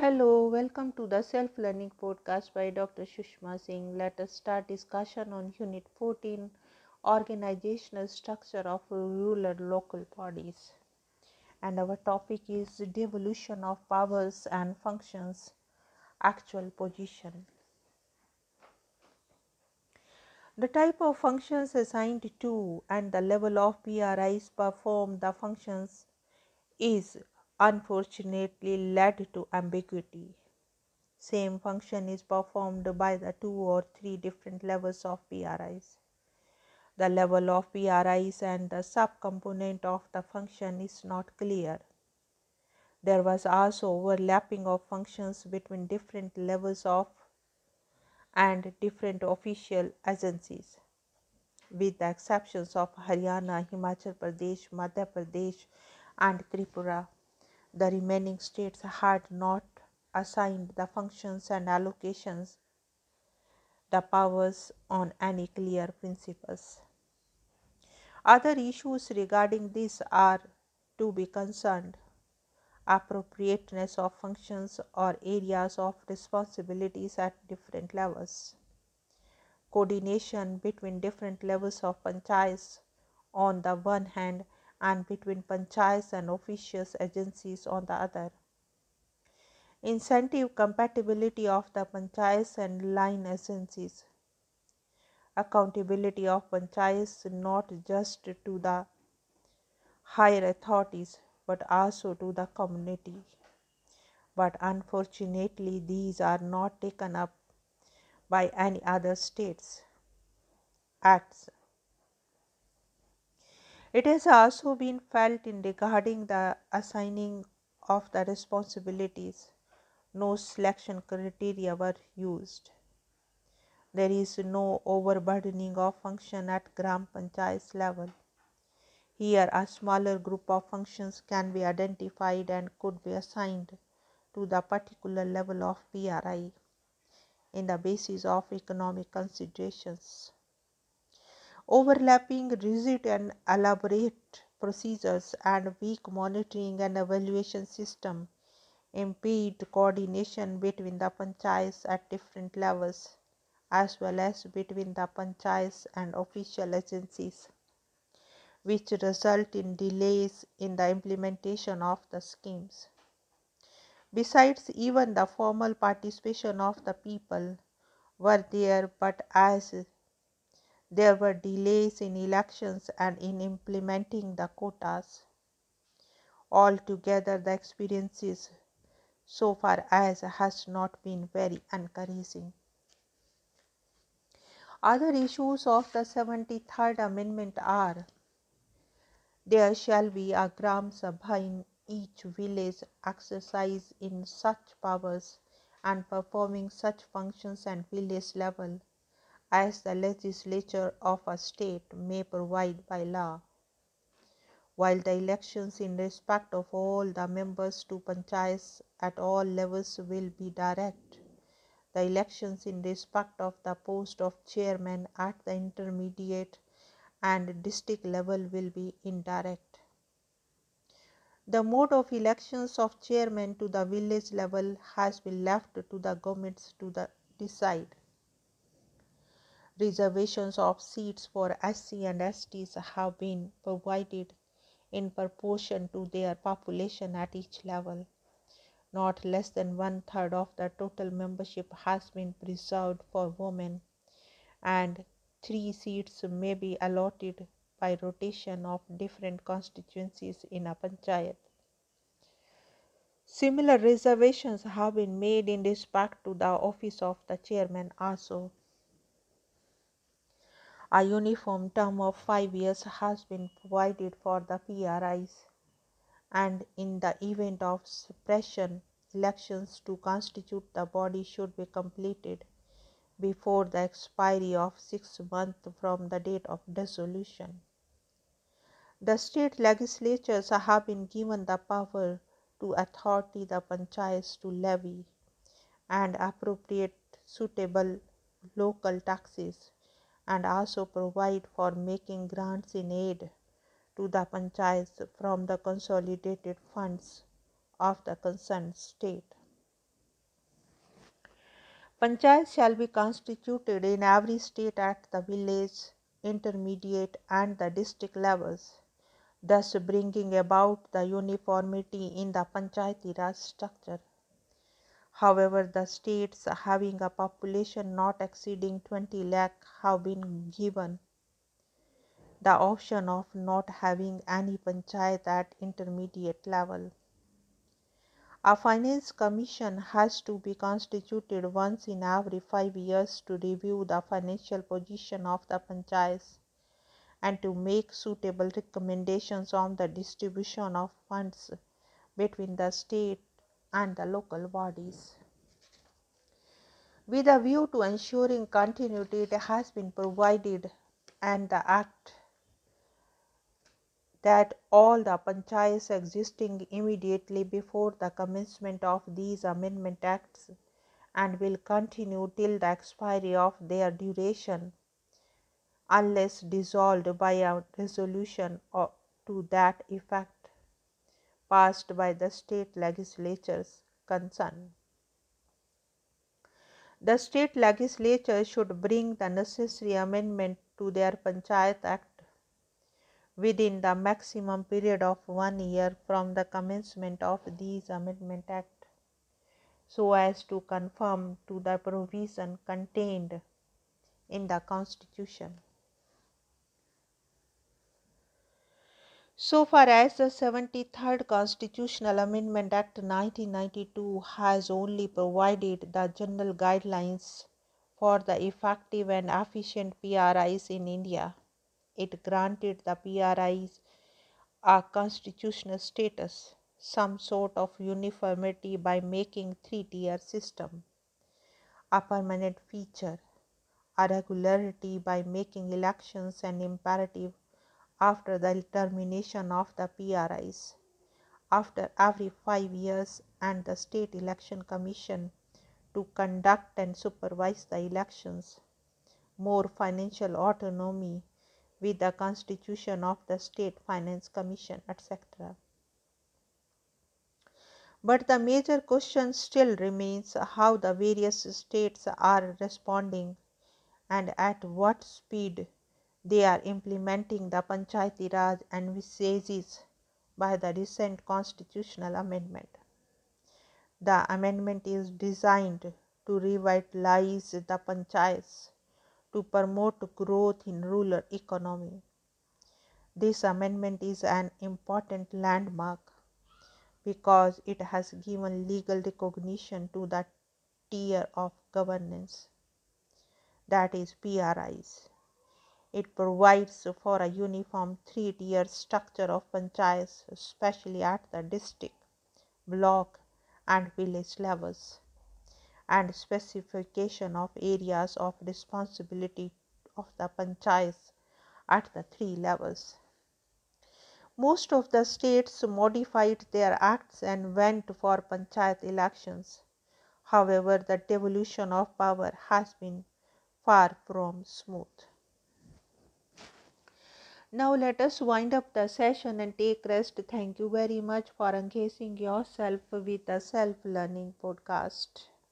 Hello, welcome to the Self-Learning Podcast by Dr. Sushma Singh. Let us start discussion on Unit 14, Organizational Structure of Rural and Local Bodies. And our topic is Devolution of Powers and Functions, Actual Position. The type of functions assigned to and the level of PRIs perform the functions is unfortunately led to ambiguity. Same function is performed by the 2 or 3 different levels of PRIs. The level of PRIs and the subcomponent of the function is not clear. There was also overlapping of functions between different levels of and different official agencies, with the exceptions of Haryana, Himachal Pradesh, Madhya Pradesh and Tripura. The remaining states had not assigned the functions and allocations, the powers on any clear principles. Other issues regarding this are to be concerned: appropriateness of functions or areas of responsibilities at different levels, coordination between different levels of panchayats on the one hand and between panchayats and officious agencies on the other, incentive compatibility of the panchayats and line agencies, accountability of panchayats not just to the higher authorities but also to the community. But unfortunately, these are not taken up by any other states' acts. It has also been felt in regarding the assigning of the responsibilities. No selection criteria were used. There is no overburdening of function at Gram Panchayat level. Here, a smaller group of functions can be identified and could be assigned to the particular level of PRI in the basis of economic considerations. Overlapping, rigid and elaborate procedures and weak monitoring and evaluation system impede coordination between the panchayats at different levels as well as between the panchayats and official agencies, which result in delays in the implementation of the schemes. Besides, even the formal participation of the people were there, but as there were delays in elections and in implementing the quotas. Altogether, the experiences so far as has not been very encouraging. Other issues of the 73rd Amendment are: there shall be a Gram Sabha in each village exercise in such powers and performing such functions at village level as the legislature of a state may provide by law, while the elections in respect of all the members to panchayats at all levels will be direct. The elections in respect of the post of chairman at the intermediate and district level will be indirect. The mode of elections of chairman to the village level has been left to the governments to decide. Reservations of seats for SC and STs have been provided in proportion to their population at each level. Not less than 1/3 of the total membership has been preserved for women, and 3 seats may be allotted by rotation of different constituencies in a panchayat. Similar reservations have been made in respect to the office of the chairman also. A uniform term of 5 years has been provided for the PRIs, and in the event of suppression, elections to constitute the body should be completed before the expiry of 6 months from the date of dissolution. The state legislatures have been given the power to authority the panchayats to levy and appropriate suitable local taxes, and also provide for making grants in aid to the panchayats from the consolidated funds of the concerned state. Panchayats shall be constituted in every state at the village, intermediate and the district levels, thus bringing about the uniformity in the Panchayati Raj structure. However, the states having a population not exceeding 20 lakh have been given the option of not having any panchayat at intermediate level. A finance commission has to be constituted once in every 5 years to review the financial position of the panchayats and to make suitable recommendations on the distribution of funds between the state and the local bodies. With a view to ensuring continuity, it has been provided and the Act that all the panchayats existing immediately before the commencement of these amendment acts and will continue till the expiry of their duration unless dissolved by a resolution or to that effect passed by the state legislatures concerned. The state legislature should bring the necessary amendment to their Panchayat Act within the maximum period of 1 year from the commencement of these amendment act, so as to conform to the provision contained in the Constitution. So far as the 73rd Constitutional Amendment Act 1992 has only provided the general guidelines for the effective and efficient PRIs in India, it granted the PRIs a constitutional status, some sort of uniformity by making three-tier system a permanent feature, a regularity by making elections an imperative after the termination of the PRIs after every 5 years, and the State Election Commission to conduct and supervise the elections, more financial autonomy with the constitution of the State Finance Commission, etc. But the major question still remains how the various states are responding and at what speed they are implementing the Panchayati Raj envisages by the recent constitutional amendment. The amendment is designed to revitalize the panchayats, to promote growth in rural economy. This amendment is an important landmark because it has given legal recognition to the tier of governance, that is PRIs. It provides for a uniform three-tier structure of panchayats, especially at the district, block and village levels, and specification of areas of responsibility of the panchayats at the three levels. Most of the states modified their acts and went for panchayat elections. However, the devolution of power has been far from smooth. Now let us wind up the session and take rest. Thank you very much for engaging yourself with the Self Learning Podcast.